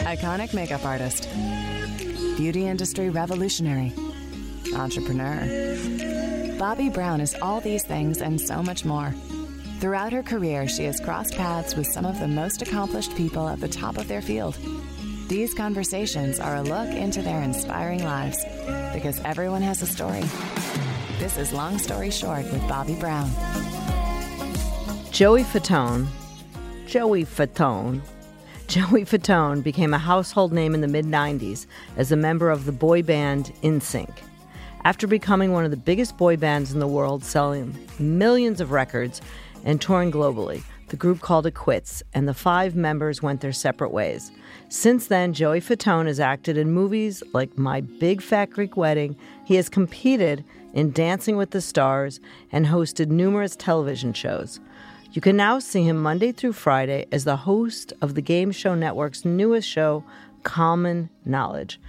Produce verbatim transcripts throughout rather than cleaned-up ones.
Iconic makeup artist. Beauty industry revolutionary. Entrepreneur. Bobby Brown is all these things and so much more. Throughout her career, she has crossed paths with some of the most accomplished people at the top of their field. These conversations are a look into their inspiring lives, because everyone has a story. This is Long Story Short with Bobby Brown. Joey Fatone. Joey Fatone. Joey Fatone became a household name in the mid nineties as a member of the boy band N Sync. After becoming one of the biggest boy bands in the world, selling millions of records and touring globally, the group called it quits, and the five members went their separate ways. Since then, Joey Fatone has acted in movies like My Big Fat Greek Wedding. He has competed in Dancing with the Stars and hosted numerous television shows. You can now see him Monday through Friday as the host of the Game Show Network's newest show, Common Knowledge.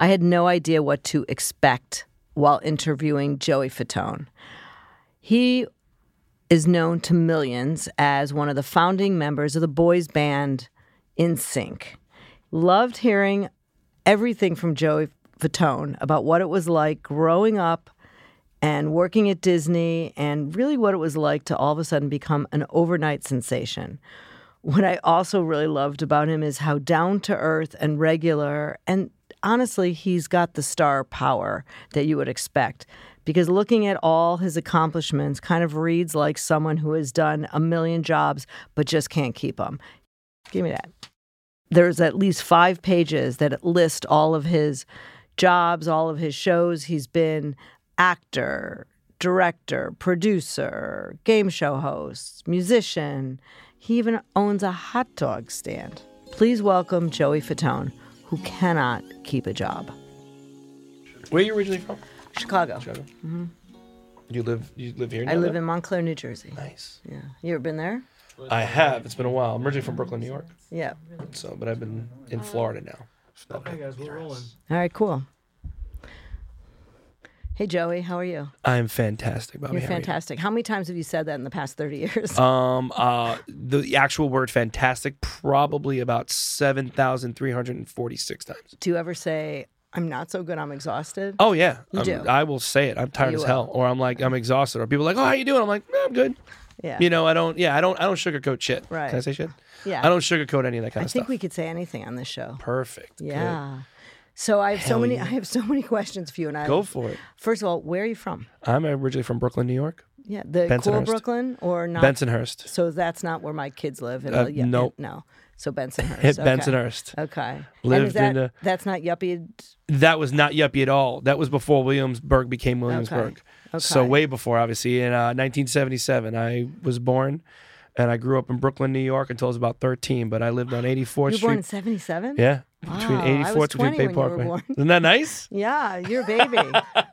I had no idea what to expect while interviewing Joey Fatone. He is known to millions as one of the founding members of the boys band N Sync. Loved hearing everything from Joey Fatone about what it was like growing up and working at Disney, and really what it was like to all of a sudden become an overnight sensation. What I also really loved about him is how down to earth and regular, and honestly, he's got the star power that you would expect. Because looking at all his accomplishments kind of reads like someone who has done a million jobs but just can't keep them. Give me that. There's at least five pages that list all of his jobs, all of his shows. He's been actor, director, producer, game show host, musician. He even owns a hot dog stand. Please welcome Joey Fatone, who cannot keep a job. Where are you originally from? Chicago. Chicago. Mm-hmm. You live you live here now? I live though? in Montclair, New Jersey. Nice. Yeah. You ever been there? I have. It's been a while. I'm originally from Brooklyn, New York. Yeah. So, but I've been in Florida now. Okay, guys, we're rolling. All right, cool. Hey, Joey, how are you? I'm fantastic, Bobby. You're how fantastic. You? How many times have you said that in the past thirty years? Um, uh, the actual word fantastic, probably about seven thousand three hundred forty-six times. Do you ever say, I'm not so good, I'm exhausted? Oh, yeah. You do? I will say it. I'm tired you as hell. Will. Or I'm like, I'm exhausted. Or people are like, oh, how you doing? I'm like, eh, I'm good. Yeah. You know, I don't, yeah, I don't I don't sugarcoat shit. Right. Can I say shit? Yeah. I don't sugarcoat any of that kind I of stuff. I think we could say anything on this show. Perfect. Yeah. Good. So I have Hell so many. Yeah. I have so many questions for you, and I go for it. First of all, where are you from? I'm originally from Brooklyn, New York. Yeah, the cool Brooklyn or not? Bensonhurst. So that's not where my kids live. Uh, yeah, nope. It, no. So Bensonhurst. Okay. Bensonhurst. Okay. Lived and is that, in a, that's not yuppie. That was not yuppie at all. That was before Williamsburg became Williamsburg. Okay. Okay. So way before, obviously. In uh, nineteen seventy-seven, I was born. And I grew up in Brooklyn, New York until I was about thirteen, but I lived on eighty-fourth Street. You were Street. Born in seventy-seven? Yeah. Wow, between eighty-fourth and Bay Parkway. Isn't that nice? Yeah, you're a baby.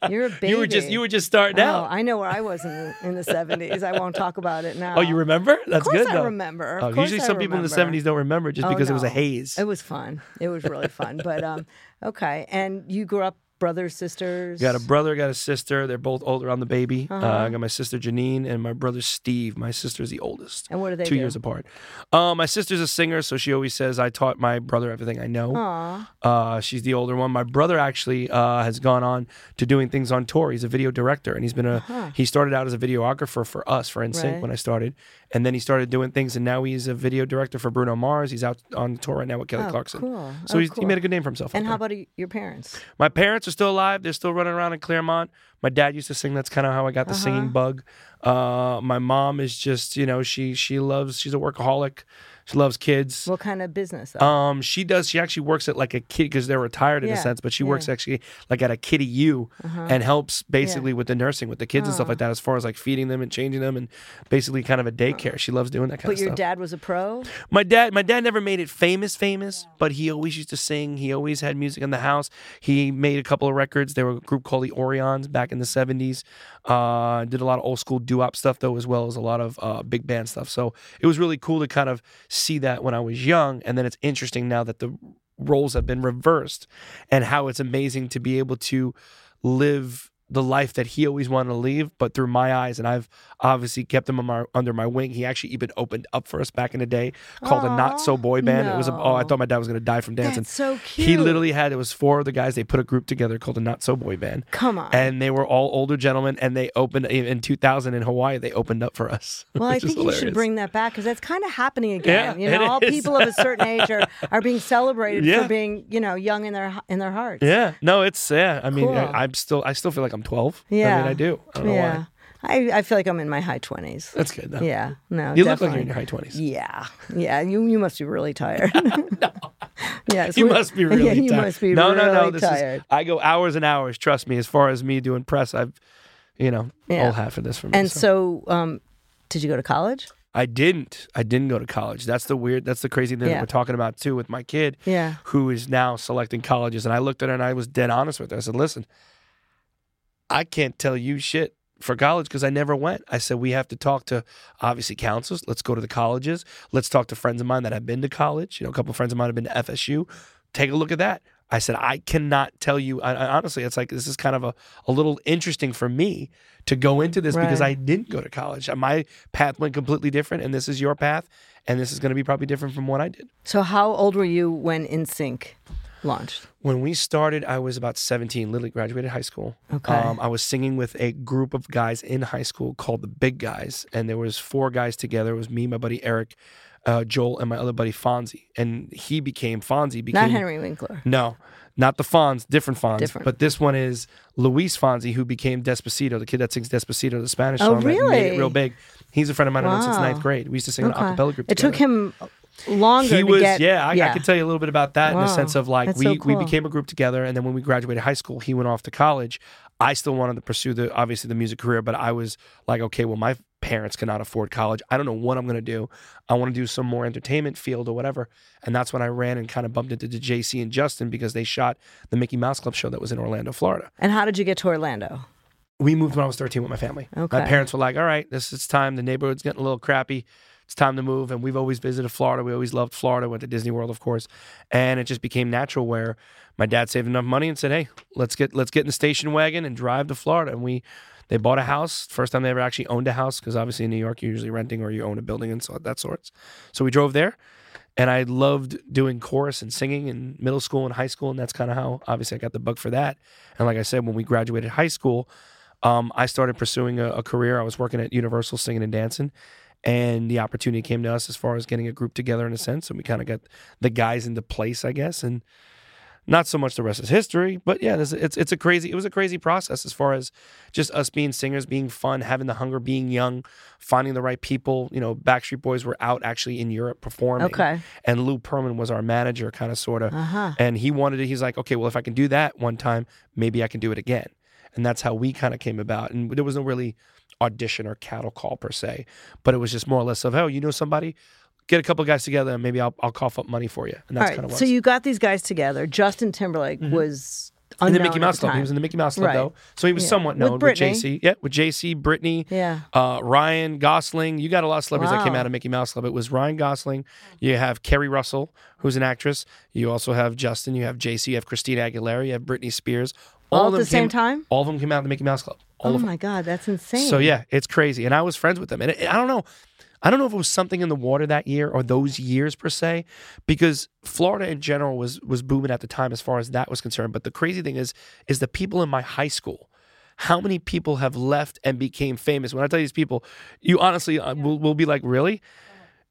You're a baby. You were just you were just starting oh, out. I know where I was in the, in the seventies. I won't talk about it now. Oh, you remember? That's good, though. Of course good, I though. remember. Of oh, course usually I some remember. People in the seventies don't remember just oh, because no. It was a haze. It was fun. It was really fun. But, um, okay. And you grew up brothers, sisters? Got a brother, got a sister. They're both older. I'm the baby. Uh-huh. Uh, I got my sister Janine and my brother Steve. My sister's the oldest. And what do they do? Two years apart. Um, my sister's a singer, so she always says, I taught my brother everything I know. Aww. Uh, she's the older one. My brother actually uh, has gone on to doing things on tour. He's a video director, and he's been a uh-huh. he started out as a videographer for us, for N Sync right. when I started. And then he started doing things, and now he's a video director for Bruno Mars. He's out on tour right now with Kelly oh, Clarkson. Cool. So oh, he's, cool. he made a good name for himself. And how there. about your parents? My parents are still alive. They're still running around in Claremont. My dad used to sing. That's kind of how I got the uh-huh. singing bug. Uh, my mom is just, you know, she she loves, she's a workaholic. She loves kids. What kind of business, though? Um, she does. She actually works at like a kid, because they're retired in yeah. a sense, but she yeah. works actually like at a kiddie U uh-huh. and helps basically yeah. with the nursing, with the kids uh-huh. and stuff like that, as far as like feeding them and changing them and basically kind of a daycare. Uh-huh. She loves doing that kind but of stuff. But your dad was a pro? My dad, my dad never made it famous, famous, but he always used to sing. He always had music in the house. He made a couple of records. There were a group called the Orions back in the seventies. Uh, did a lot of old school doo-wop stuff, though, as well as a lot of uh, big band stuff. So it was really cool to kind of see that when I was young, and then it's interesting now that the roles have been reversed, and how it's amazing to be able to live the life that he always wanted to leave, but through my eyes, and I've obviously kept him my, under my wing. He actually even opened up for us back in the day, called Aww, a Not So Boy Band. No. It was a, oh, I thought my dad was going to die from dancing. That's so cute. He literally had, it was four other guys, they put a group together called a Not So Boy Band. Come on. And they were all older gentlemen, and they opened, in two thousand in Hawaii, they opened up for us. Well, I think you should bring that back, because that's kind of happening again. Yeah, you know, all is. people of a certain age are, are being celebrated yeah. for being, you know, young in their in their hearts. Yeah. No, it's, yeah. I mean, cool. I, I'm still, I still feel like I'm twelve. Yeah. I mean, I do. I don't yeah. know why. I, I feel like I'm in my high twenties. That's good, though. Yeah. No, you definitely. Look like you're in your high twenties. Yeah. Yeah. You you must be really tired. No. Yes. You must be really yeah, tired. You must be no, really no, no. This tired. Is, I go hours and hours, trust me. As far as me doing press, I've, you know, yeah. all half of this for me. And so, so um, did you go to college? I didn't. I didn't go to college. That's the weird, that's the crazy thing yeah. that we're talking about, too, with my kid, yeah. who is now selecting colleges. And I looked at her and I was dead honest with her. I said, listen, I can't tell you shit for college because I never went. I said, we have to talk to, obviously, counselors. Let's go to the colleges. Let's talk to friends of mine that have been to college. You know, a couple of friends of mine have been to F S U. Take a look at that. I said, I cannot tell you. I, I, honestly, it's like this is kind of a, a little interesting for me to go into this right. because I didn't go to college. My path went completely different, and this is your path, and this is going to be probably different from what I did. So how old were you when N Sync launched? When we started, I was about seventeen, literally graduated high school. Okay. Um, I was singing with a group of guys in high school called the Big Guys, and there was four guys together. It was me, my buddy Eric, Uh, Joel, and my other buddy Fonzie, and he became Fonzie. Became, not Henry Winkler. No, not the Fonz, different Fonz. Different. But this one is Luis Fonsi, who became Despacito, the kid that sings Despacito, the Spanish oh, song really? that made it real big. He's a friend of mine wow. since ninth grade. We used to sing okay. in an a cappella group together. It took him longer. He to was, get, yeah, I, yeah. I could tell you a little bit about that wow. in the sense of like That's we so cool. we became a group together, and then when we graduated high school, he went off to college. I still wanted to pursue the obviously the music career, but I was like, okay, well my parents cannot afford college. I don't know what I'm going to do. I want to do some more entertainment field or whatever. And that's when I ran and kind of bumped into J C and Justin because they shot the Mickey Mouse Club show that was in Orlando, Florida. And how did you get to Orlando? We moved when I was thirteen with my family. Okay. My parents were like, all right, this is time. The neighborhood's getting a little crappy. It's time to move. And we've always visited Florida. We always loved Florida. Went to Disney World, of course. And it just became natural where my dad saved enough money and said, hey, let's get let's get in the station wagon and drive to Florida. And we... They bought a house. First time they ever actually owned a house because obviously in New York you're usually renting or you own a building and so that sorts. So we drove there, and I loved doing chorus and singing in middle school and high school, and that's kind of how obviously I got the bug for that. And like I said, when we graduated high school, um, I started pursuing a, a career. I was working at Universal singing and dancing, and the opportunity came to us as far as getting a group together in a sense, and we kind of got the guys into place, I guess, and. Not so much the rest is history, but yeah, this, it's it's a crazy. It was a crazy process as far as just us being singers, being fun, having the hunger, being young, finding the right people. You know, Backstreet Boys were out actually in Europe performing, okay. and Lou Pearlman was our manager, kind of, sort of, uh-huh. and he wanted it. He's like, okay, well, if I can do that one time, maybe I can do it again, and that's how we kind of came about. And there was no really audition or cattle call per se, but it was just more or less of, oh, you know somebody. Get a couple of guys together, and maybe I'll I'll cough up money for you. And that's All right, kind of what. So you got these guys together. Justin Timberlake mm-hmm. was unknown in the Mickey Mouse Club. He was in the Mickey Mouse Club, right. though, so he was yeah. somewhat known. With, with J C, yeah, with J C, Britney, yeah, uh, Ryan Gosling. You got a lot of celebrities wow. that came out of Mickey Mouse Club. It was Ryan Gosling. You have Kerry Russell, who's an actress. You also have Justin. You have J C. You have Christina Aguilera. You have Britney Spears. All, all at the same came, time. All of them came out of the Mickey Mouse Club. All oh my God, that's insane. So yeah, it's crazy, and I was friends with them, and it, I don't know. I don't know if it was something in the water that year or those years per se, because Florida in general was was booming at the time as far as that was concerned. But the crazy thing is, is the people in my high school, how many people have left and became famous? When I tell these people, you honestly uh, will, will be like, really?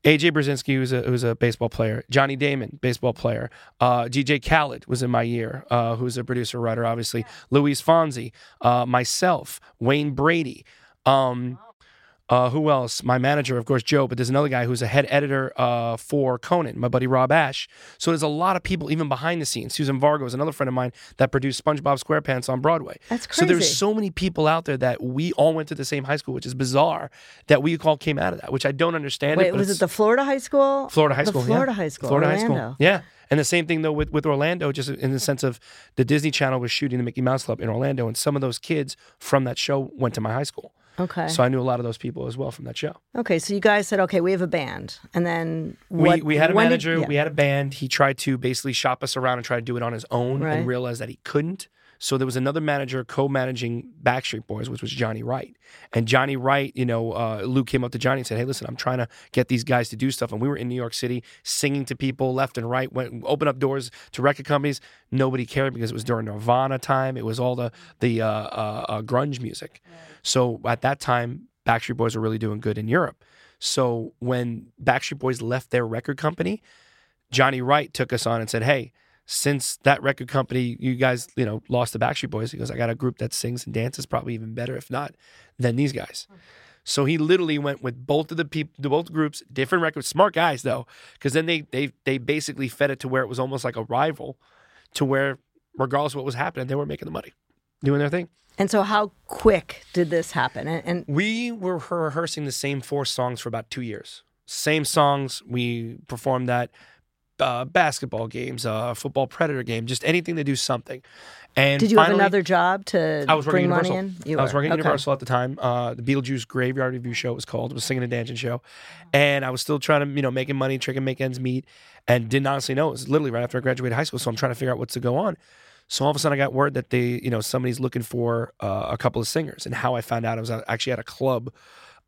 A J Brzezinski, who's a, who's a baseball player. Johnny Damon, baseball player. Uh, D J Khaled was in my year, uh, who's a producer, writer, obviously. Yeah. Luis Fonsi, uh, myself, Wayne Brady. Um wow. Uh, who else? My manager, of course, Joe, but there's another guy who's a head editor uh, for Conan, my buddy Rob Ash. So there's a lot of people even behind the scenes. Susan Vargo is another friend of mine that produced SpongeBob SquarePants on Broadway. That's crazy. So there's so many people out there that we all went to the same high school, which is bizarre, that we all came out of that, which I don't understand. Wait, it, was it the Florida high school? Florida high the school, Florida yeah. high school. Florida Orlando. High school, yeah. And the same thing, though, with, with Orlando, just in the sense of the Disney Channel was shooting the Mickey Mouse Club in Orlando, and some of those kids from that show went to my high school. Okay. So I knew a lot of those people as well from that show. Okay, so you guys said, okay, we have a band. And then what? We, we had a manager, did, yeah. we had a band. He tried to basically shop us around and try to do it on his own right. and realized that he couldn't. So there was another manager co-managing Backstreet Boys, which was Johnny Wright. And Johnny Wright, you know, uh, Lou came up to Johnny and said, hey, listen, I'm trying to get these guys to do stuff. And we were in New York City singing to people left and right, went, opened up doors to record companies. Nobody cared because it was during Nirvana time. It was all the, the uh, uh, uh, grunge music. So at that time, Backstreet Boys were really doing good in Europe. So when Backstreet Boys left their record company, Johnny Wright took us on and said, hey, since that record company, you guys, you know, lost the Backstreet Boys, he goes, I got a group that sings and dances, probably even better, if not, than these guys. Okay. So he literally went with both of the people, both groups, different records, smart guys though, because then they they they basically fed it to where it was almost like a rival, to where regardless of what was happening, they were making the money, doing their thing. And so how quick did this happen? And we were rehearsing the same four songs for about two years. Same songs, we performed that. Uh, basketball games, uh, football predator game, just anything to do something. And did you finally have another job to I was working bring money in? You I was working at okay. Universal at the time. Uh, the Beetlejuice Graveyard Review show, it was called. It was singing and dancing show. And I was still trying to, you know, making money, tricking, make ends meet, and didn't honestly know. It was literally right after I graduated high school, so I'm trying to figure out what's to go on. So all of a sudden I got word that they, you know, somebody's looking for uh, a couple of singers. And how I found out, I was actually at a club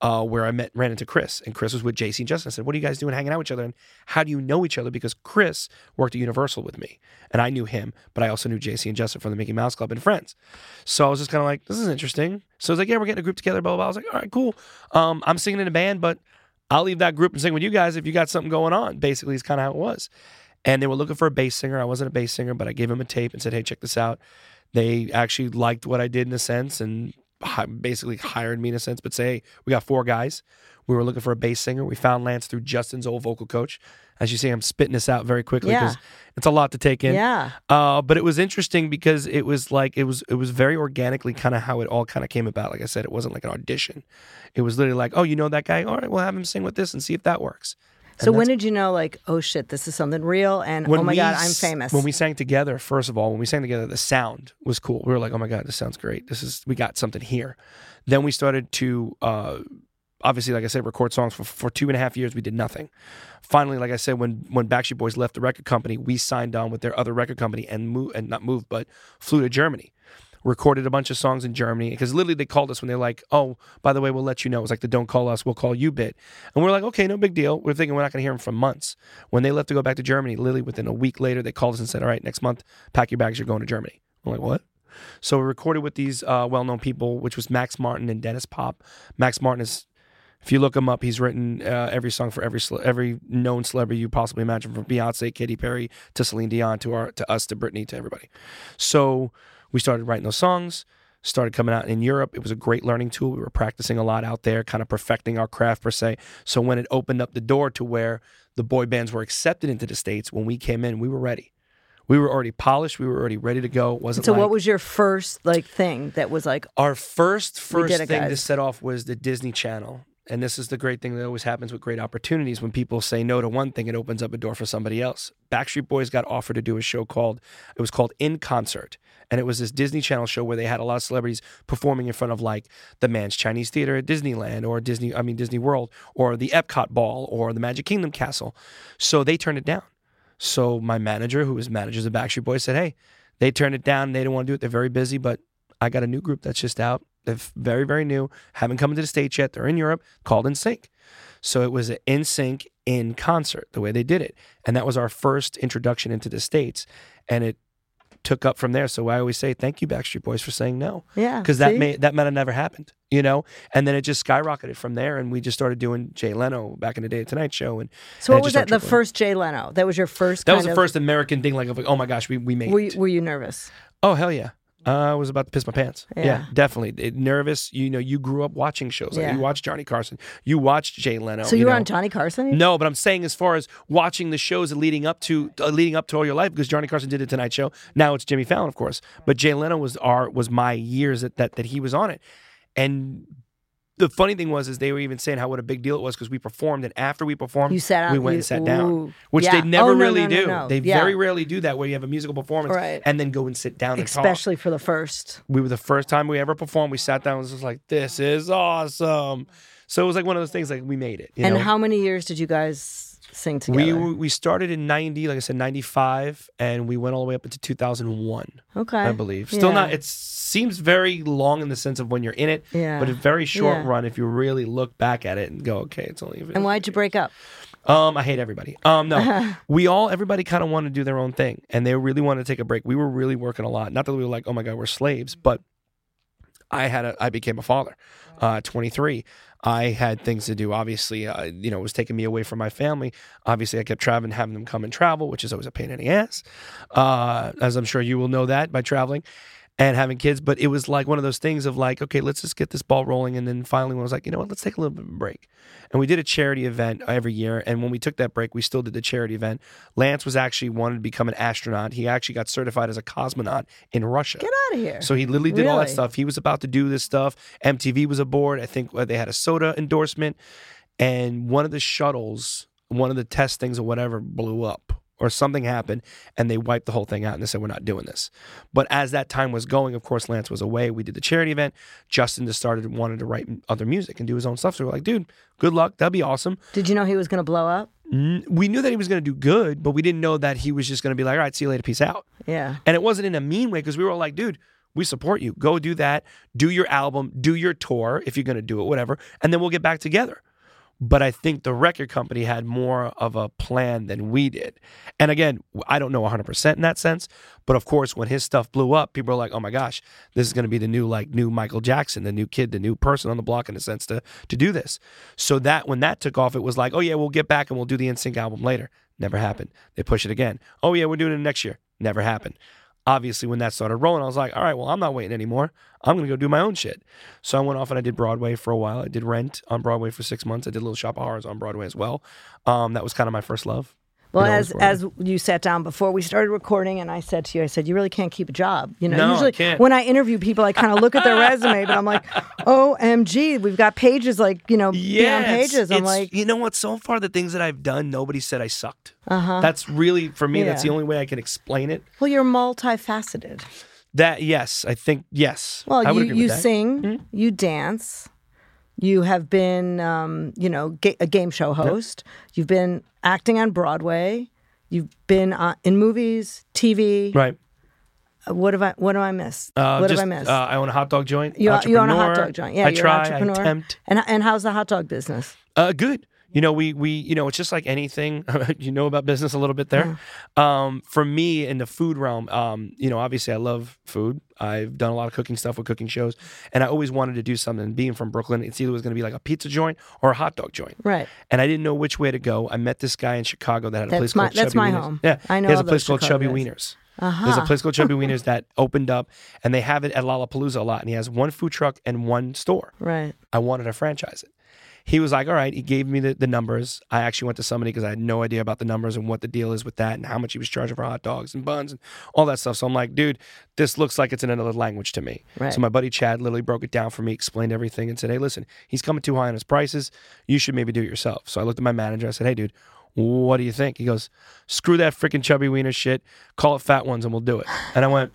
Uh, where I met, ran into Chris, and Chris was with J C and Justin. I said, what are you guys doing hanging out with each other, and how do you know each other? Because Chris worked at Universal with me, and I knew him, but I also knew J C and Justin from the Mickey Mouse Club and Friends. So I was just kind of like, this is interesting. So I was like, yeah, we're getting a group together, blah, blah, blah. I was like, all right, cool. Um, I'm singing in a band, but I'll leave that group and sing with you guys if you got something going on. Basically, it's kind of how it was. And they were looking for a bass singer. I wasn't a bass singer, but I gave him a tape and said, hey, check this out. They actually liked what I did in a sense, and basically hired me in a sense, but say, hey, we got four guys. We were looking for a bass singer. We found Lance through Justin's old vocal coach. As you see, I'm spitting this out very quickly because yeah. it's a lot to take in. Yeah. Uh, but it was interesting because it was like it was it was very organically kind of how it all kind of came about. Like I said, it wasn't like an audition. It was literally like, oh, you know that guy? All right, we'll have him sing with this and see if that works. And so when did you know, like, oh shit, this is something real, and oh my God, I'm famous? When we sang together, first of all, when we sang together, the sound was cool. We were like, oh my God, this sounds great. This is, we got something here. Then we started to, uh, obviously, like I said, record songs. For, for two and a half years, we did nothing. Finally, like I said, when, when Backstreet Boys left the record company, we signed on with their other record company and moved, and not moved, but flew to Germany. Recorded a bunch of songs in Germany, because literally they called us when they're like, oh, by the way, we'll let you know. It was like the don't call us, we'll call you bit. And we're like, okay, no big deal. We're thinking we're not going to hear them for months. When they left to go back to Germany, literally within a week later, they called us and said, all right, next month, pack your bags, you're going to Germany. I'm like, what? So we recorded with these uh, well-known people, which was Max Martin and Dennis Pop. Max Martin is, if you look him up, he's written uh, every song for every cele- every known celebrity you possibly imagine, from Beyonce, Katy Perry, to Celine Dion, to, our, to us, to Britney, to everybody. So we started writing those songs, started coming out in Europe. It was a great learning tool. We were practicing a lot out there, kind of perfecting our craft per se. So when it opened up the door to where the boy bands were accepted into the States, when we came in, we were ready. We were already polished. We were already ready to go. It wasn't so like, what was your first like thing that was like? Our first first thing guys. to set off was the Disney Channel. And this is the great thing that always happens with great opportunities. When people say no to one thing, it opens up a door for somebody else. Backstreet Boys got offered to do a show called, it was called In Concert. And it was this Disney Channel show where they had a lot of celebrities performing in front of like the Man's Chinese Theater at Disneyland, or Disney, I mean Disney World, or the Epcot Ball, or the Magic Kingdom Castle. So they turned it down. So my manager, who was managers of Backstreet Boys, said, hey, they turned it down. They didn't want to do it. They're very busy, but I got a new group that's just out. They're very, very new. Haven't come into the States yet. They're in Europe, called N Sync. So it was an N Sync in concert, the way they did it. And that was our first introduction into the States. And it took up from there. So I always say, thank you, Backstreet Boys, for saying no. Yeah. Because that may, that might have never happened, you know? And then it just skyrocketed from there. And we just started doing Jay Leno back in the day, the Tonight Show. And so and what was that, the first Jay Leno? That was your first That kind was the of... first American thing, like, oh my gosh, we, we made were you, it. Were you nervous? Oh, hell yeah. Uh, I was about to piss my pants. Yeah, yeah definitely. It, nervous. You know, you grew up watching shows. Like yeah. You watched Johnny Carson. You watched Jay Leno. So you, you were know. on Johnny Carson? No, but I'm saying as far as watching the shows and leading up to uh, leading up to all your life, because Johnny Carson did the Tonight Show. Now it's Jimmy Fallon, of course. But Jay Leno was our was my years that that, that he was on it. And the funny thing was, is they were even saying how what a big deal it was because we performed, and after we performed, you sat out, we went you, and sat down, ooh, which yeah. they never oh, no, really no, no, do. No, no. They yeah. very rarely do that, where you have a musical performance right. and then go and sit down and talk. Especially for the first. We were the first time we ever performed. We sat down and was just like, this is awesome. So it was like one of those things, like we made it. You and know? How many years did you guys sing together? We we started in ninety, like I said, ninety-five, and we went all the way up into two thousand one. Okay, I believe. Still yeah. not. It seems very long in the sense of when you're in it, yeah. but a very short yeah. run if you really look back at it and go, okay, it's only. And why'd you break up? Um, I hate everybody. Um, no, we all, everybody kind of wanted to do their own thing, and they really wanted to take a break. We were really working a lot. Not that we were like, oh my God, we're slaves, but I had a, I became a father, uh, twenty-three. I had things to do. Obviously, uh, you know, it was taking me away from my family. Obviously, I kept traveling, having them come and travel, which is always a pain in the ass, uh, as I'm sure you will know that by traveling and having kids. But it was like one of those things of like, okay, let's just get this ball rolling. And then finally, when I was like, you know what, let's take a little bit of a break. And we did a charity event every year. And when we took that break, we still did the charity event. Lance was actually wanted to become an astronaut. He actually got certified as a cosmonaut in Russia. Get out of here. So he literally did really? all that stuff. He was about to do this stuff. M T V was aboard. I think they had a soda endorsement. And one of the shuttles, one of the test things or whatever blew up. Or something happened, and they wiped the whole thing out, and they said, we're not doing this. But as that time was going, of course, Lance was away. We did the charity event. Justin just started wanted to write other music and do his own stuff. So we're like, dude, good luck. That'd be awesome. Did you know he was going to blow up? We knew that he was going to do good, but we didn't know that he was just going to be like, all right, see you later, peace out. Yeah. And it wasn't in a mean way, because we were all like, dude, we support you. Go do that. Do your album. Do your tour, if you're going to do it, whatever. And then we'll get back together. But I think the record company had more of a plan than we did. And again, I don't know one hundred percent in that sense. But of course, when his stuff blew up, people were like, oh my gosh, this is going to be the new like new Michael Jackson, the new kid, the new person on the block in a sense to, to do this. So that when that took off, it was like, oh yeah, we'll get back and we'll do the N Sync album later. Never happened. They push it again. Oh yeah, we're doing it next year. Never happened. Obviously, when that started rolling, I was like, all right, well, I'm not waiting anymore. I'm going to go do my own shit. So I went off and I did Broadway for a while. I did Rent on Broadway for six months. I did Little Shop of Horrors on Broadway as well. Um, that was kind of my first love. Well, you know, as as you sat down before we started recording, and I said to you, I said, you really can't keep a job. You know, no, usually I can't. When I interview people, I kind of look at their resume, but I'm like, O M G, we've got pages like, you know, yeah, beyond pages. It's, I'm it's, like, you know what? So far, the things that I've done, nobody said I sucked. Uh-huh. That's really, for me, yeah. that's the only way I can explain it. Well, you're multifaceted. That, yes, I think, yes. Well, I would you, agree you with sing, that. Mm-hmm. you dance. You have been, um, you know, ga- a game show host. Yep. You've been acting on Broadway. You've been on, in movies, T V. Right. Uh, what have I? What do I miss? Uh, what just, have I missed? Uh, I own a hot dog joint. You, you own a hot dog joint. Yeah, I you're try. An entrepreneur. I attempt. And and how's the hot dog business? Uh, good. You know, we we you know, it's just like anything. You know about business a little bit there. Mm. Um, for me in the food realm, um, you know, obviously I love food. I've done a lot of cooking stuff with cooking shows, and I always wanted to do something. Being from Brooklyn, it's either was going to be like a pizza joint or a hot dog joint, right? And I didn't know which way to go. I met this guy in Chicago that had that's a place my, called that's Chubby my Wieners. Home. Yeah, I know. He has a place called Chicago Chubby guys. Wieners. Uh-huh. There's a place called Chubby Wieners that opened up, and they have it at Lollapalooza a lot. And he has one food truck and one store. Right. I wanted to franchise it. He was like, all right, he gave me the, the numbers. I actually went to somebody because I had no idea about the numbers and what the deal is with that and how much he was charging for hot dogs and buns and all that stuff. So I'm like, dude, this looks like it's in another language to me. Right. So my buddy Chad literally broke it down for me, explained everything and said, hey, listen, he's coming too high on his prices. You should maybe do it yourself. So I looked at my manager. I said, hey, dude, what do you think? He goes, screw that freaking Chubby Wiener shit. Call it Fat Ones and we'll do it. And I went,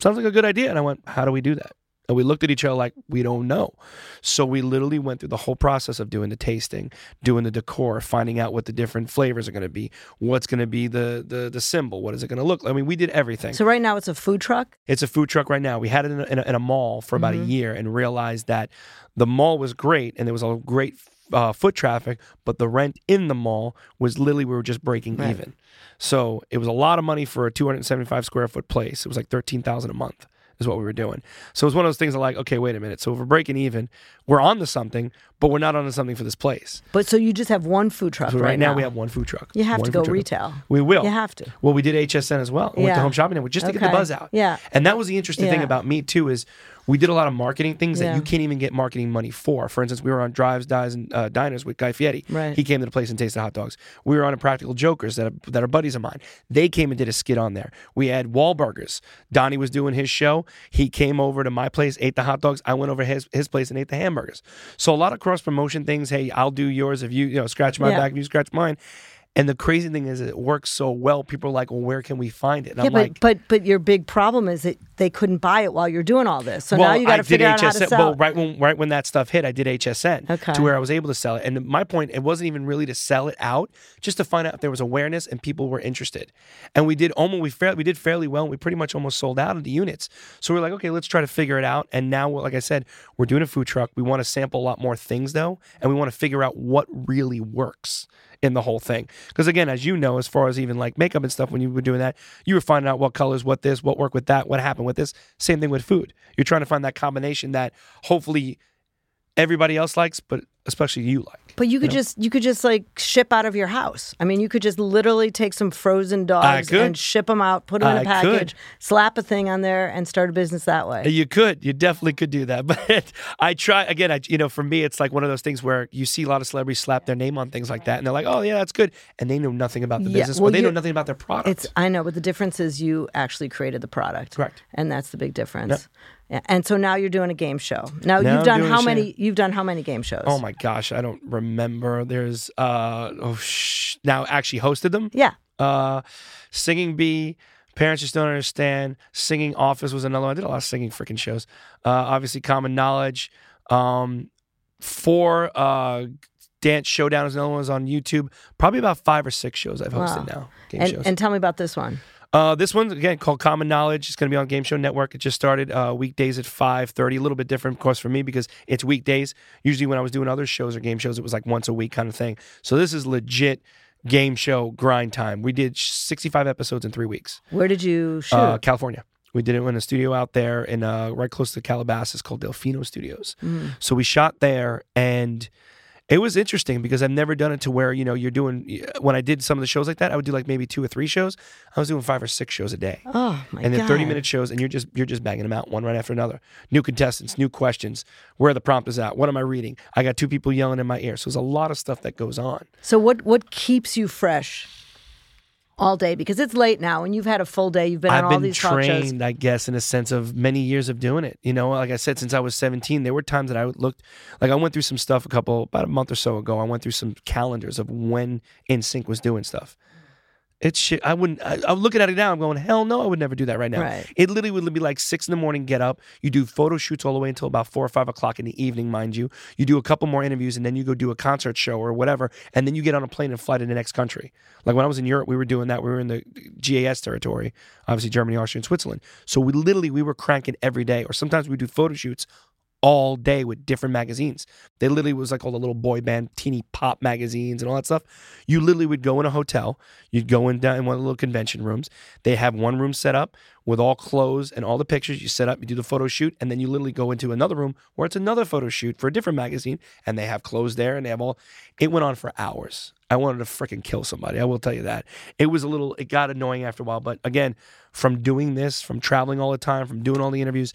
sounds like a good idea. And I went, how do we do that? And we looked at each other like, we don't know. So we literally went through the whole process of doing the tasting, doing the decor, finding out what the different flavors are going to be, what's going to be the, the the symbol, what is it going to look like. I mean, we did everything. So right now it's a food truck? It's a food truck right now. We had it in a, in a, in a mall for about mm-hmm. a year and realized that the mall was great and there was a great uh, foot traffic, but the rent in the mall was literally, we were just breaking right. even. So it was a lot of money for a two hundred seventy-five square foot place. It was like thirteen thousand dollars a month. Is what we were doing. So it was one of those things that like, okay, wait a minute. So if we're breaking even, we're on to something, but we're not on to something for this place. But so you just have one food truck so right, right now. Right now we have one food truck. You have to go retail. We will. You have to. Well, we did H S N as well. We yeah. went to Home Shopping Network just okay. to get the buzz out. Yeah. And that was the interesting yeah. thing about me too is we did a lot of marketing things yeah. that you can't even get marketing money for. For instance, we were on Drives, Dives, and uh, Diners with Guy Fieri. Right. He came to the place and tasted hot dogs. We were on Impractical Jokers that are, that are buddies of mine. They came and did a skit on there. We had Wahlburgers. Donnie was doing his show. He came over to my place, ate the hot dogs. I went over his his place and ate the hamburgers. So a lot of cross promotion things. Hey, I'll do yours if you you know scratch my yeah. back, if you scratch mine. And the crazy thing is, it works so well. People are like, well, where can we find it? And yeah, I'm but, like, but but your big problem is that they couldn't buy it while you're doing all this. So well, now you got to figure H S N, out how to sell. Well, right when right when that stuff hit, I did H S N okay. to where I was able to sell it. And my point, it wasn't even really to sell it out, just to find out if there was awareness and people were interested. And we did almost we fairly, we did fairly well. And we pretty much almost sold out of the units. So we're like, okay, let's try to figure it out. And now, like I said, we're doing a food truck. We want to sample a lot more things though, and we want to figure out what really works in the whole thing. Because again, as you know, as far as even like makeup and stuff, when you were doing that, you were finding out what colors, what this, what worked with that, what happened with this. Same thing with food. You're trying to find that combination that hopefully everybody else likes, but especially you like. But you could you know? just you could just like ship out of your house. I mean, you could just literally take some frozen dogs and ship them out, put them in a package, slap a thing on there, and start a business that way. You could, you definitely could do that. But I try again. I you know, for me, it's like one of those things where you see a lot of celebrities slap their name on things like that, and they're like, "Oh yeah, that's good," and they know nothing about the yeah, business, well, or they you, know nothing about their product. It's I know, but the difference is you actually created the product, correct? And that's the big difference. Yep. Yeah, and so now you're doing a game show. Now, now you've done how many? You've done how many game shows? Oh my gosh, I don't remember. There's uh oh sh- now actually hosted them. Yeah. Uh, Singing Bee, Parents Just Don't Understand. Singing Office was another one. I did a lot of singing freaking shows. Uh, obviously Common Knowledge. Um, four uh, Dance Showdown is another one. Was on YouTube. Probably about five or six shows I've hosted wow. now. Game and, shows. And tell me about this one. Uh, this one's, again, called Common Knowledge. It's going to be on Game Show Network. It just started uh, weekdays at five thirty. A little bit different, of course, for me because it's weekdays. Usually when I was doing other shows or game shows, it was like once a week kind of thing. So this is legit game show grind time. We did sixty-five episodes in three weeks. Where did you shoot? Uh, California. We did it in a studio out there in uh, right close to Calabasas called Delfino Studios. Mm. So we shot there, and it was interesting because I've never done it to where, you know, you're doing, when I did some of the shows like that, I would do like maybe two or three shows. I was doing five or six shows a day. Oh my God. And then thirty minute shows, and you're just, you're just banging them out one right after another. New contestants, new questions, where the prompt is at, what am I reading? I got two people yelling in my ear. So there's a lot of stuff that goes on. So what, what keeps you fresh all day? Because it's late now and you've had a full day. You've been I've on all been these trained, talk shows. I guess, in a sense of many years of doing it. You know, like I said, since I was seventeen, there were times that I looked, like I went through some stuff a couple, about a month or so ago. I went through some calendars of when N Sync was doing stuff. It's shit. I wouldn't, I, I'm looking at it now, I'm going, hell no, I would never do that right now. Right. It literally would be like six in the morning, get up, you do photo shoots all the way until about four or five o'clock in the evening, mind you. You do a couple more interviews and then you go do a concert show or whatever, and then you get on a plane and fly to the next country. Like when I was in Europe, we were doing that. We were in the G A S territory, obviously Germany, Austria, and Switzerland. So we literally, we were cranking every day, or sometimes we do photo shoots all day with different magazines. They literally was like all the little boy band, teeny pop magazines and all that stuff. You literally would go in a hotel. You'd go in down in one of the little convention rooms. They have one room set up with all clothes and all the pictures. You set up, you do the photo shoot, and then you literally go into another room where it's another photo shoot for a different magazine, and they have clothes there, and they have all... It went on for hours. I wanted to freaking kill somebody. I will tell you that. It was a little... It got annoying after a while, but again, from doing this, from traveling all the time, from doing all the interviews...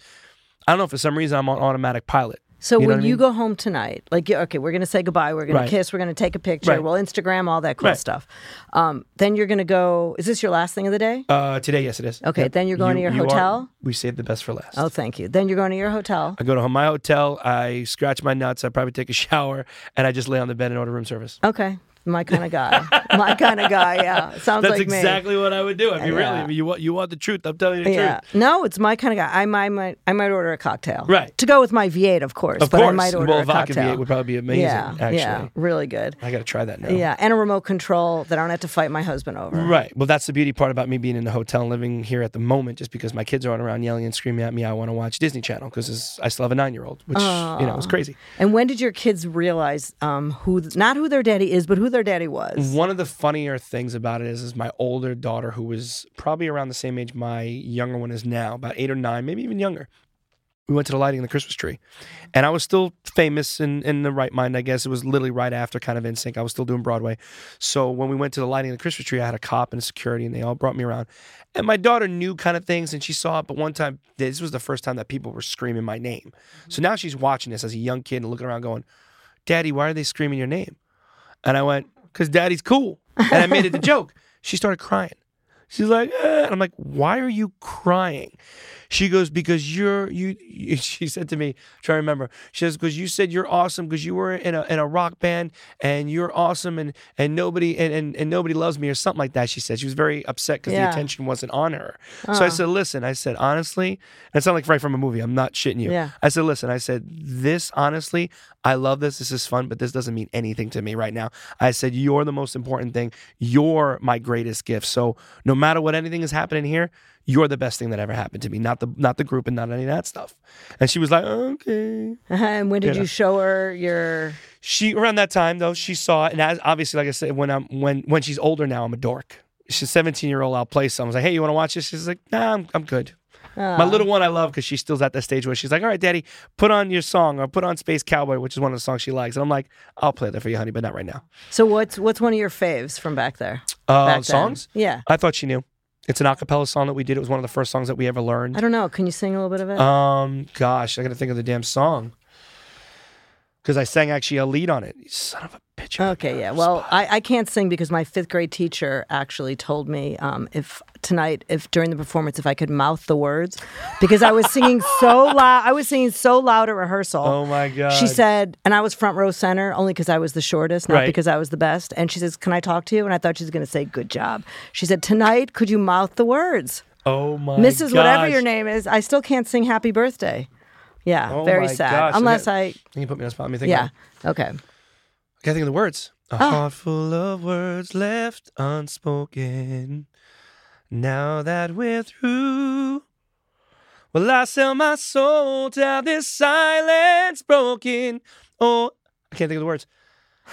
I don't know, for some reason I'm on automatic pilot. So you know when you mean? Go home tonight, like, okay, we're going to say goodbye, we're going right. to kiss, we're going to take a picture, right. we'll Instagram, all that cool right. stuff. Um, then you're going to go, is this your last thing of the day? Uh, today, yes it is. Okay, yep. Then you're going you, to your you hotel? Are, we saved the best for last. Oh, thank you. Then you're going to your hotel? I go to my hotel, I scratch my nuts, I probably take a shower, and I just lay on the bed and order room service. Okay. My kind of guy. My kind of guy, yeah. Sounds That's like exactly me. That's exactly what I would do. I mean, yeah. really, I mean, you want, you want the truth. I'm telling you the yeah. truth. No, it's my kind of guy. I might, might I might order a cocktail. Right. To go with my V eight, of course. Of but course. I might order well, a cocktail. Well, V eight would probably be amazing, yeah, actually. Yeah, really good. I got to try that now. Yeah, and a remote control that I don't have to fight my husband over. Right. Well, that's the beauty part about me being in the hotel and living here at the moment, just because my kids aren't around yelling and screaming at me, I want to watch Disney Channel, because I still have a nine-year-old, which, oh. you know, is crazy. And when did your kids realize um, who, not who their daddy is, but who their daddy was? One of the funnier things about it is, is my older daughter, who was probably around the same age my younger one is now, about eight or nine, maybe even younger. We went to the lighting of the Christmas tree, and I was still famous in, in the right mind, I guess. It was literally right after kind of N Sync. I was still doing Broadway. So when we went to the lighting of the Christmas tree, I had a cop and a security, and they all brought me around. And my daughter knew kind of things, and she saw it. But one time, this was the first time that people were screaming my name. So now she's watching this as a young kid and looking around going, "Daddy, why are they screaming your name?" And I went, "Because Daddy's cool." And I made it a joke. She started crying. She's like, eh. And I'm like, "Why are you crying?" She goes, because you're, you, you she said to me, I'm trying to remember, she says, because you said you're awesome because you were in a, in a rock band and you're awesome and, and nobody, and, and, and nobody loves me or something like that, she said. She was very upset because yeah. the attention wasn't on her. Uh-huh. So I said, listen, I said, honestly, and it sounded like right from a movie, I'm not shitting you. Yeah. I said, listen, I said, this, honestly, I love this, this is fun, but this doesn't mean anything to me right now. I said, you're the most important thing. You're my greatest gift. So no matter what anything is happening here, you're the best thing that ever happened to me, not the not the group and not any of that stuff. And she was like, okay. Uh-huh. And when did you, you know? show her your... She, around that time, though, she saw it. And as, obviously, like I said, when I'm when when she's older now, I'm a dork. She's a seventeen-year-old, I'll play some. I was like, hey, you want to watch this? She's like, nah, I'm, I'm good. Uh, My little one I love because she still's at that stage where she's like, all right, Daddy, put on your song or put on Space Cowboy, which is one of the songs she likes. And I'm like, I'll play that for you, honey, but not right now. So what's what's one of your faves from back there? Uh, back songs? Then? Yeah. I thought she knew. It's an a cappella song that we did. It was one of the first songs that we ever learned. I don't know. Can you sing a little bit of it? Um, gosh, I got to think of the damn song. Because I sang actually a lead on it. You son of a bitch. Okay, yeah. Well, I, I can't sing because my fifth grade teacher actually told me um, if tonight, if during the performance, if I could mouth the words. Because I was singing so loud. I was singing so loud at rehearsal. Oh, my God. She said, and I was front row center only because I was the shortest, not right. because I was the best. And she says, can I talk to you? And I thought she was going to say, good job. She said, tonight, could you mouth the words? Oh, my God. Missus Gosh. Whatever your name is, I still can't sing Happy Birthday. Yeah, oh very sad. Gosh. Unless I... Can you put me on the spot? Let me think. Yeah, okay. I gotta think of the words. A oh. heart full of words left unspoken. Now that we're through, will I sell my soul to have this silence broken? Oh, I can't think of the words.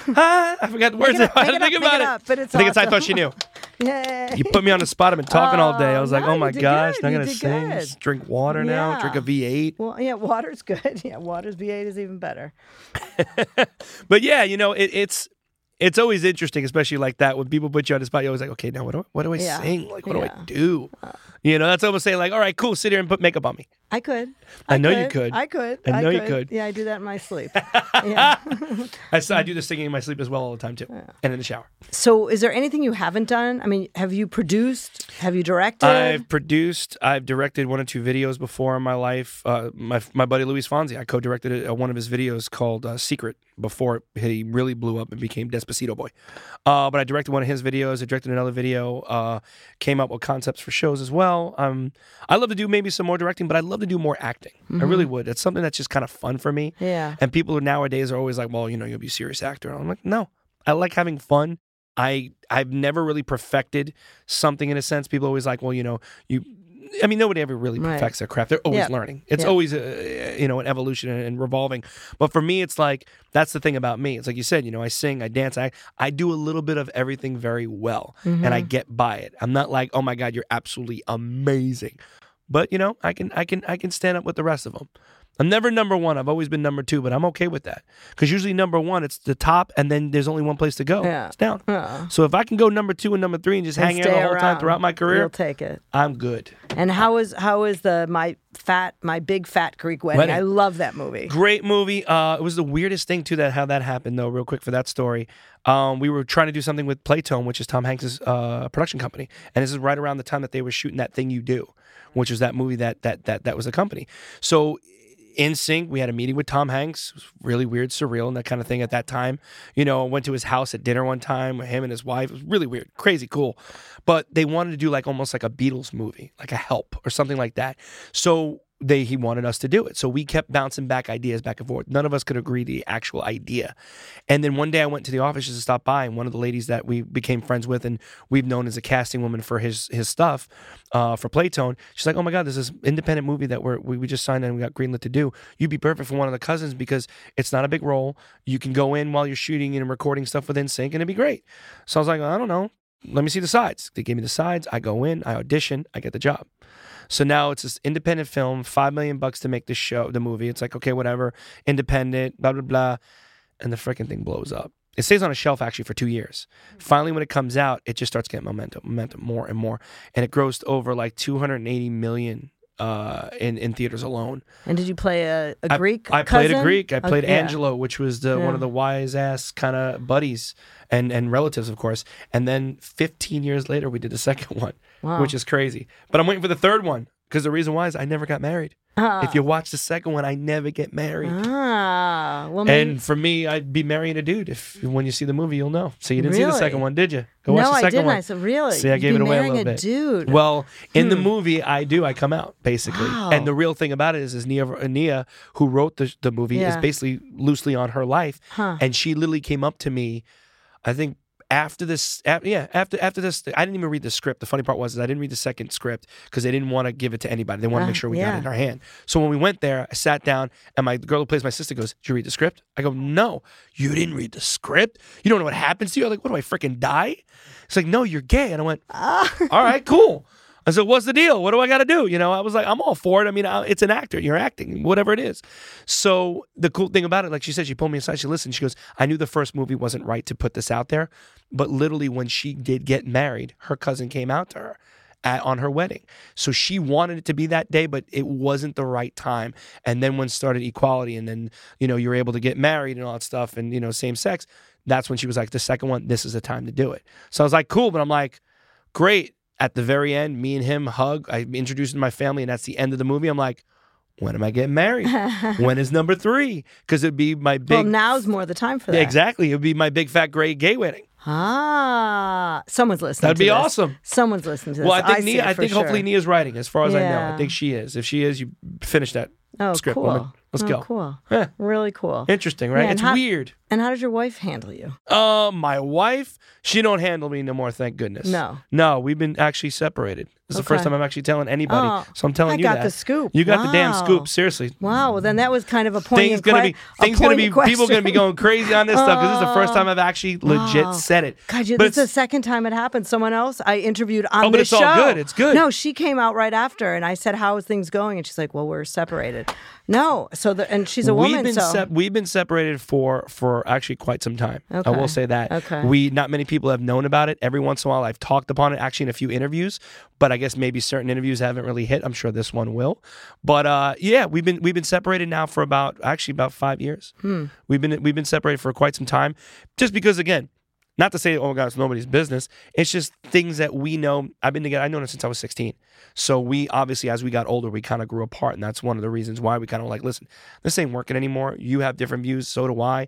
I, I forgot the words. Up, I didn't think up, about it. Up, but it's I think awesome. It's I thought she knew. Yay. You put me on the spot. I've been talking oh, all day. I was like, no, oh my gosh, good. Not going to sing. Good. Just drink water yeah. now. Drink a V eight. Well, yeah, water's good. Yeah, water's V eight is even better. But yeah, you know, it, it's it's always interesting, especially like that. When people put you on the spot, you're always like, okay, now what do I, what do I yeah. sing? Like, what yeah. do I do? Uh, you know, that's almost saying like, all right, cool, sit here and put makeup on me. I could. I, I know could. you could. I could. I know I could. you could. Yeah, I do that in my sleep. Yeah. I, I do the singing in my sleep as well all the time too, yeah. and in the shower. So is there anything you haven't done? I mean, have you produced? Have you directed? I've produced. I've directed one or two videos before in my life. Uh, my my buddy Luis Fonsi, I co-directed a, one of his videos called uh, Secret before he really blew up and became Despacito Boy. Uh, but I directed one of his videos. I directed another video. Uh, came up with concepts for shows as well. Um, I love to do maybe some more directing, but I love to do more acting. Mm-hmm. I really would. It's something that's just kind of fun for me. Yeah. And people nowadays are always like, well, you know, you'll be a serious actor. And I'm like, no, I like having fun. I, I've never really perfected something in a sense. People always like, well, you know, you, I mean, nobody ever really perfects right. their craft. They're always yep. learning. It's yep. always, uh, you know, an evolution and, and revolving. But for me, it's like, that's the thing about me. It's like you said, you know, I sing, I dance, I I do a little bit of everything very well. Mm-hmm. And I get by it. I'm not like, oh my God, you're absolutely amazing. But, you know, I can I can, I can stand up with the rest of them. I'm never number one. I've always been number two, but I'm okay with that. Because usually number one, it's the top, and then there's only one place to go. Yeah. It's down. Uh-oh. So if I can go number two and number three and just and hang out the whole around. time throughout my career, you'll take it. I'm good. And how is how is the my fat my big fat Greek wedding? wedding. I love that movie. Great movie. Uh, it was the weirdest thing too that how that happened though. Real quick for that story, um, we were trying to do something with Playtone, which is Tom Hanks' uh, production company, and this is right around the time that they were shooting that thing you do, which was that movie that that that that was a company. So. N Sync, we had a meeting with Tom Hanks. It was really weird, surreal, and that kind of thing at that time. You know, I went to his house at dinner one time with him and his wife. It was really weird, crazy cool. But they wanted to do like almost like a Beatles movie, like a Help or something like that. So they he wanted us to do it. So we kept bouncing back ideas back and forth. None of us could agree the actual idea. And then one day I went to the office just to stop by, and one of the ladies that we became friends with and we've known as a casting woman for his his stuff, uh, for Playtone, she's like, oh my God, there's this independent movie that we're, we we just signed and we got greenlit to do. You'd be perfect for one of the cousins because it's not a big role. You can go in while you're shooting and recording stuff with N Sync and it'd be great. So I was like, I don't know. Let me see the sides. They gave me the sides. I go in, I audition, I get the job. So now it's this independent film, five million bucks to make the show, the movie. It's like, okay, whatever, independent, blah, blah, blah. And the freaking thing blows up. It stays on a shelf actually for two years. Finally, when it comes out, it just starts getting momentum, momentum more and more. And it grossed over like two hundred eighty million uh, in, in theaters alone. And did you play a, a Greek I, I cousin? played a Greek. I played okay. Angelo, which was the yeah. one of the wise-ass kind of buddies and, and relatives, of course. And then fifteen years later, we did the second one, wow. which is crazy. But I'm waiting for the third one. Because the reason why is I never got married. Oh. If you watch the second one, I never get married. Ah, well, maybe... And for me, I'd be marrying a dude. If when you see the movie, you'll know. So you didn't really? see the second one, did you? Go watch no, the second I didn't. One. I said, really? See, I You'd gave it away a little a bit. Dude. Well, hmm. in the movie, I do. I come out, basically. Wow. And the real thing about it is, is Nia, Nia who wrote the, the movie, yeah. is basically loosely on her life. Huh. And she literally came up to me, I think, After this, after, yeah, after after this, I didn't even read the script. The funny part was is I didn't read the second script because they didn't want to give it to anybody. They wanted uh, to make sure we yeah. got it in our hand. So when we went there, I sat down, and my girl who plays my sister goes, "Did you read the script?" I go, "No, you didn't read the script? You don't know what happens to you?" I'm like, "What, do I freaking die?" It's like, "No, you're gay." And I went, uh. "All right, cool." I said, "What's the deal? What do I got to do?" You know, I was like, I'm all for it. I mean, I, it's an actor. You're acting, whatever it is. So the cool thing about it, like she said, she pulled me aside. She listened. She goes, "I knew the first movie wasn't right to put this out there." But literally when she did get married, her cousin came out to her at, on her wedding. So she wanted it to be that day, but it wasn't the right time. And then when started equality and then, you know, you're able to get married and all that stuff and, you know, same sex. That's when she was like, the second one, this is the time to do it. So I was like, cool. But I'm like, great. At the very end, me and him hug. I introduced my family, and that's the end of the movie. I'm like, when am I getting married? When is number three? Because it'd be my big... Well, now's more the time for that. Exactly. It'd be my big, fat, gray, gay wedding. Ah. Someone's listening That'd to this. That'd be awesome. Someone's listening to this. Well, I think, I Nia, I think sure. hopefully Nia's writing, as far as yeah. I know. I think she is. If she is, you finish that oh, script, cool. woman. Let's oh, go. cool. Yeah. Really cool. Interesting, right? Yeah, it's how, weird. And how does your wife handle you? Uh, my wife, she don't handle me no more, thank goodness. No. No, we've been actually separated. This is okay. the first time I'm actually telling anybody. Oh, so I'm telling I you that. I got the scoop. You got wow. the damn scoop, seriously. Wow, well then that was kind of a poignant question. Things going to be, question. people going to be going crazy on this uh, stuff because this is the first time I've actually legit wow. said it. God, you, this is the second time it happened. Someone else I interviewed on oh, this show. Oh, but it's all good. It's good. No, she came out right after and I said, how is things going? And she's like, well, we're separated. No, so the, and she's a woman. We've been, so. se- we've been separated for, for actually quite some time. Okay. I will say that. Okay. We not many people have known about it. Every once in a while, I've talked upon it. Actually, in a few interviews, but I guess maybe certain interviews haven't really hit. I'm sure this one will. But uh, yeah, we've been we've been separated now for about actually about five years. Hmm. We've been we've been separated for quite some time, just because again. Not to say, oh my God, it's nobody's business. It's just things that we know. I've been together, I know them since I was sixteen. So we obviously, as we got older, we kind of grew apart. And that's one of the reasons why we kind of like, listen, this ain't working anymore. You have different views, so do I.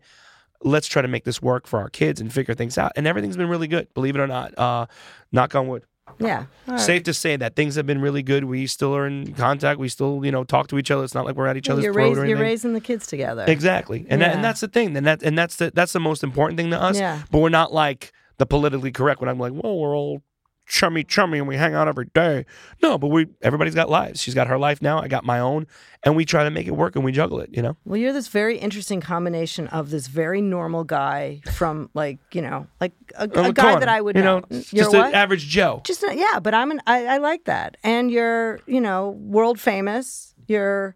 Let's try to make this work for our kids and figure things out. And everything's been really good, believe it or not. Uh, knock on wood. Yeah. Right. Safe to say that things have been really good. We still are in contact. We still, you know, talk to each other. It's not like we're at each other's throat or anything. You're raising the kids together. Exactly. And yeah. that, and that's the thing. And that and that's the that's the most important thing to us. Yeah. But we're not like the politically correct when I'm like, well, we're all chummy chummy and we hang out every day. No, but we everybody's got lives. She's got her life now, I got my own, and we try to make it work and we juggle it, you know. Well, you're this very interesting combination of this very normal guy from like, you know, like a, a guy that I would you know, know. Just you're an what? average Joe. Just a, yeah, but I'm an I, I like that. And you're, you know, world famous. You're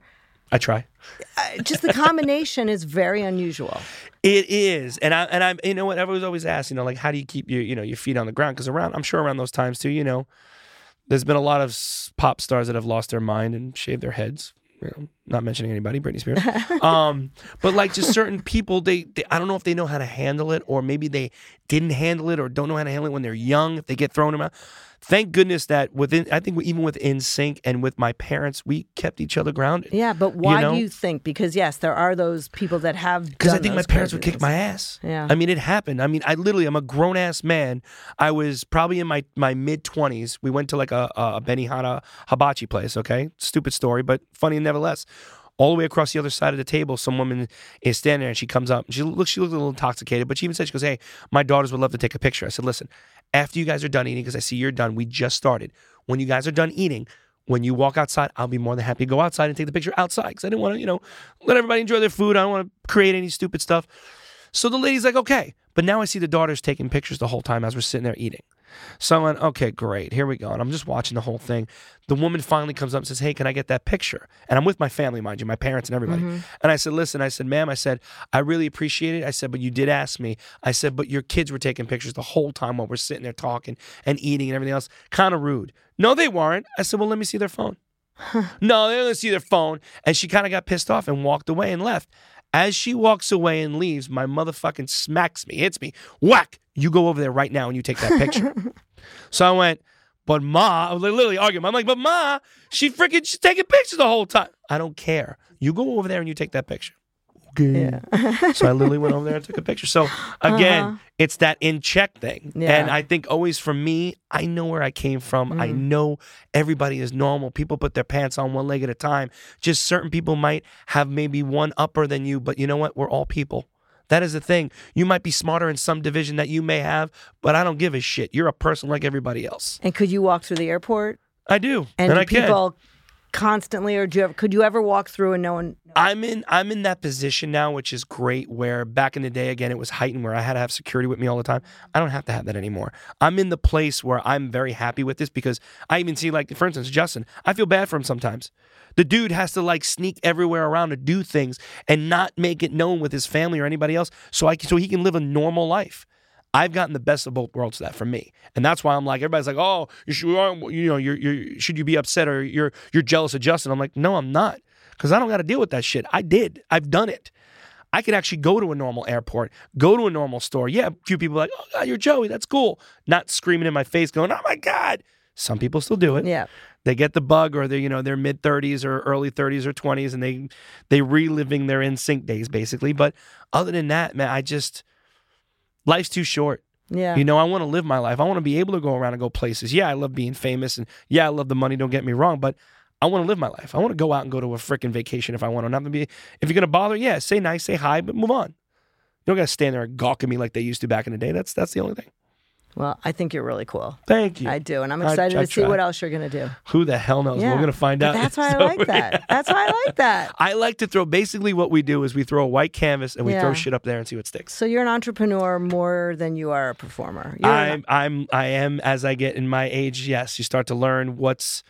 I try. Uh, just the combination is very unusual. It is, and I and I'm you know what everyone's always asked, you know, like how do you keep your you know your feet on the ground? Because around I'm sure around those times too, you know, there's been a lot of pop stars that have lost their mind and shaved their heads. You know, not mentioning anybody, Britney Spears. Um, but like just certain people, they, they I don't know if they know how to handle it, or maybe they didn't handle it, or don't know how to handle it when they're young. If they get thrown around. Thank goodness that within, I think even with N Sync and with my parents, we kept each other grounded. Yeah, but why you know? do you think? Because yes, there are those people that have. Because I think my parents would kick my ass. Yeah. I mean, it happened. I mean, I literally, I'm a grown ass man. I was probably in my, my mid twenties. We went to like a, a Benihana hibachi place. Okay, stupid story, but funny nevertheless. All the way across the other side of the table, some woman is standing there and she comes up. And she looks, she looks a little intoxicated, but she even said, she goes, "Hey, my daughters would love to take a picture." I said, "Listen, after you guys are done eating, because I see you're done, we just started. When you guys are done eating, when you walk outside, I'll be more than happy to go outside and take the picture outside." Because I didn't want to, you know, let everybody enjoy their food. I don't want to create any stupid stuff. So the lady's like, okay. But now I see the daughters taking pictures the whole time as we're sitting there eating. So I went, okay, great, here we go. And I'm just watching the whole thing. The woman finally comes up and says, "Hey, can I get that picture?" And I'm with my family, mind you, my parents and everybody. Mm-hmm. And I said, "Listen," I said, "Ma'am," I said, "I really appreciate it." I said, "But you did ask me." I said, "But your kids were taking pictures the whole time while we're sitting there talking and eating and everything else. Kind of rude." "No, they weren't." I said, "Well, let me see their phone." "No, they don't see their phone." And she kind of got pissed off and walked away and left. As she walks away and leaves, my motherfucking smacks me, hits me, whack, "You go over there right now and you take that picture." So I went, But Ma, I was literally arguing. I'm like, but Ma, she freaking, she's taking pictures the whole time. I don't care. You go over there and you take that picture. Okay. Yeah. So I literally went over there and took a picture. So again, uh-huh. it's that in check thing. Yeah. And I think always for me, I know where I came from. Mm. I know everybody is normal. People put their pants on one leg at a time. Just certain people might have maybe one upper than you, but you know what? We're all people. That is the thing. You might be smarter in some division that you may have, but I don't give a shit. You're a person like everybody else. And could you walk through the airport? I do. And, and do I people can. Constantly, or do you ever, could you ever walk through and no one? No. I'm in. I'm in that position now, which is great. Where back in the day, again, it was heightened, where I had to have security with me all the time. I don't have to have that anymore. I'm in the place where I'm very happy with this, because I even see, like, for instance, Justin. I feel bad for him sometimes. The dude has to, like, sneak everywhere around to do things and not make it known with his family or anybody else, so I so he can live a normal life. I've gotten the best of both worlds to that for me, and that's why I'm like, everybody's like, oh, you should, you know, you're, you're, should you be upset or you're you're jealous of Justin? I'm like, no, I'm not, because I don't got to deal with that shit. I did, I've done it. I could actually go to a normal airport, go to a normal store. Yeah, a few people are like, oh God, you're Joey, that's cool. Not screaming in my face, going, oh my God. Some people still do it. Yeah, they get the bug, or they, you know, they're mid thirties or early thirties or twenties, and they they reliving their N Sync days basically. But other than that, man, I just. Life's too short. Yeah. You know, I want to live my life. I want to be able to go around and go places. Yeah, I love being famous, and yeah, I love the money, don't get me wrong, but I want to live my life. I want to go out and go to a freaking vacation if I want to. Not to be, if you're going to bother, yeah, say nice, say hi, but move on. You don't got to stand there and gawk at me like they used to back in the day. That's that's the only thing. Well, I think you're really cool. Thank you. I do, and I'm excited I, I to try. see what else you're going to do. Who the hell knows? Yeah. We're going to find out. But that's why so, I like that. Yeah. That's why I like that. I like to throw, basically what we do is we throw a white canvas and we yeah. throw shit up there and see what sticks. So you're an entrepreneur more than you are a performer. You're I'm, a... I'm, I am, as I get in my age, yes, you start to learn what's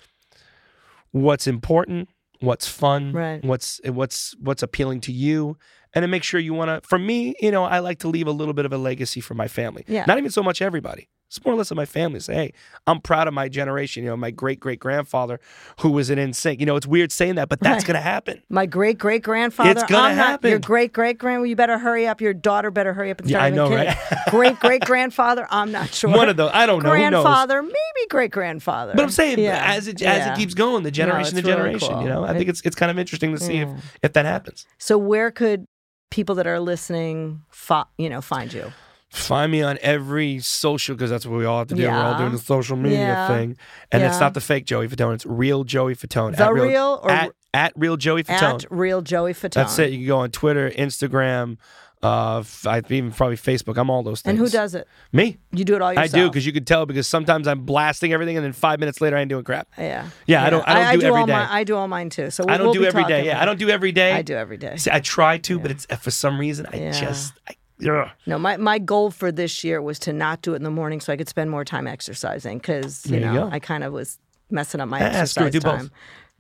what's important, what's fun, right. what's what's what's appealing to you. And to make sure you want to, for me, you know, I like to leave a little bit of a legacy for my family. Yeah. Not even so much everybody. It's more or less of my family. Say, hey, I'm proud of my generation. You know, my great-great-grandfather who was in N Sync. You know, it's weird saying that, but that's right. going to happen. My great-great-grandfather. It's going to happen. Not, your great-great-grand, you better hurry up. Your daughter better hurry up. And yeah, I know, kidding. Right? Great-great-grandfather, I'm not sure. One of those. I don't know. Grandfather, maybe great-grandfather. But I'm saying, yeah. as it as yeah. it keeps going, the generation no, to really generation, cool. you know? I it, think it's it's kind of interesting to see yeah. if, if that happens. So where could people that are listening, fo- you know, find you? Find me on every social, because that's what we all have to do. Yeah. We're all doing the social media yeah. thing. And yeah. it's not the fake Joey Fatone. It's real Joey Fatone. The at real, real or at, at real Joey Fatone. At real Joey Fatone. That's it. You can go on Twitter, Instagram, uh, even probably Facebook. I'm all those things. And who does it? Me. You do it all yourself. I do, because you can tell, because sometimes I'm blasting everything and then five minutes later I ain't doing crap. Yeah. Yeah, yeah. I don't I don't I, do, I do every all day. My, I do all mine too. So we, I don't we'll do every day. Yeah, later. I don't do every day. I do every day. See, I try to, yeah. but it's for some reason I yeah. just I Yeah. No, my, my goal for this year was to not do it in the morning so I could spend more time exercising, because, you there know, you I kind of was messing up my yeah, exercise do time. Both.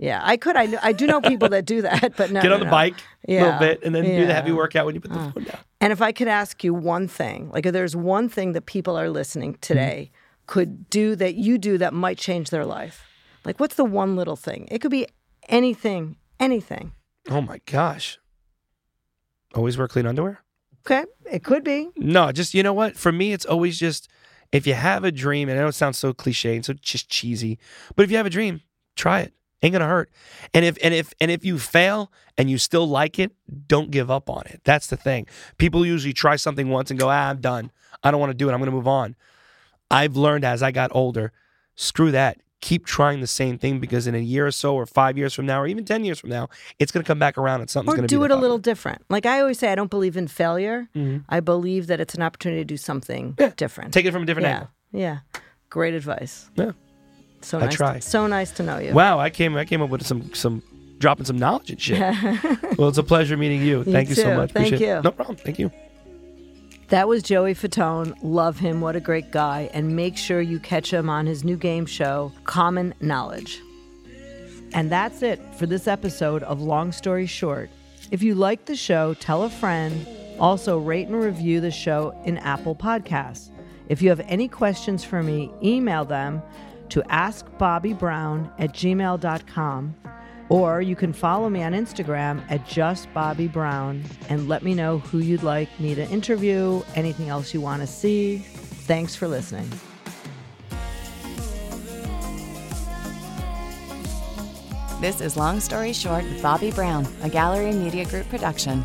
Yeah, I could. I, I do know people that do that, but no. Get on no, the no. bike a yeah. little bit and then yeah. do the heavy workout when you put the uh, phone down. And if I could ask you one thing, like if there's one thing that people are listening today mm-hmm. could do that you do that might change their life, like what's the one little thing? It could be anything, anything. Oh my gosh. Always wear clean underwear? Okay, it could be. No, just, you know what? For me, it's always just, if you have a dream, and I know it sounds so cliche and so just cheesy, but if you have a dream, try it. Ain't gonna hurt. And if and if and if you fail and you still like it, don't give up on it. That's the thing. People usually try something once and go, ah, I'm done. I don't want to do it. I'm gonna move on. I've learned as I got older, screw that. Keep trying the same thing, because in a year or so, or five years from now, or even ten years from now, it's going to come back around and something's going to be. Or do it a little different. Like I always say, I don't believe in failure. Mm-hmm. I believe that it's an opportunity to do something yeah. different. Take it from a different yeah. angle. Yeah. Great advice. Yeah. So nice I try. To, so nice to know you. Wow, I came I came up with some, some dropping some knowledge and shit. Well, it's a pleasure meeting you. Thank you, you so much. Thank Appreciate you. It. No problem. Thank you. That was Joey Fatone. Love him. What a great guy. And make sure you catch him on his new game show, Common Knowledge. And that's it for this episode of Long Story Short. If you like the show, tell a friend. Also, rate and review the show in Apple Podcasts. If you have any questions for me, email them to ask bobby brown at gmail dot com. Or you can follow me on Instagram at just bobby brown and let me know who you'd like me to interview, anything else you want to see. Thanks for listening. This is Long Story Short with Bobby Brown, a Gallery Media Group production.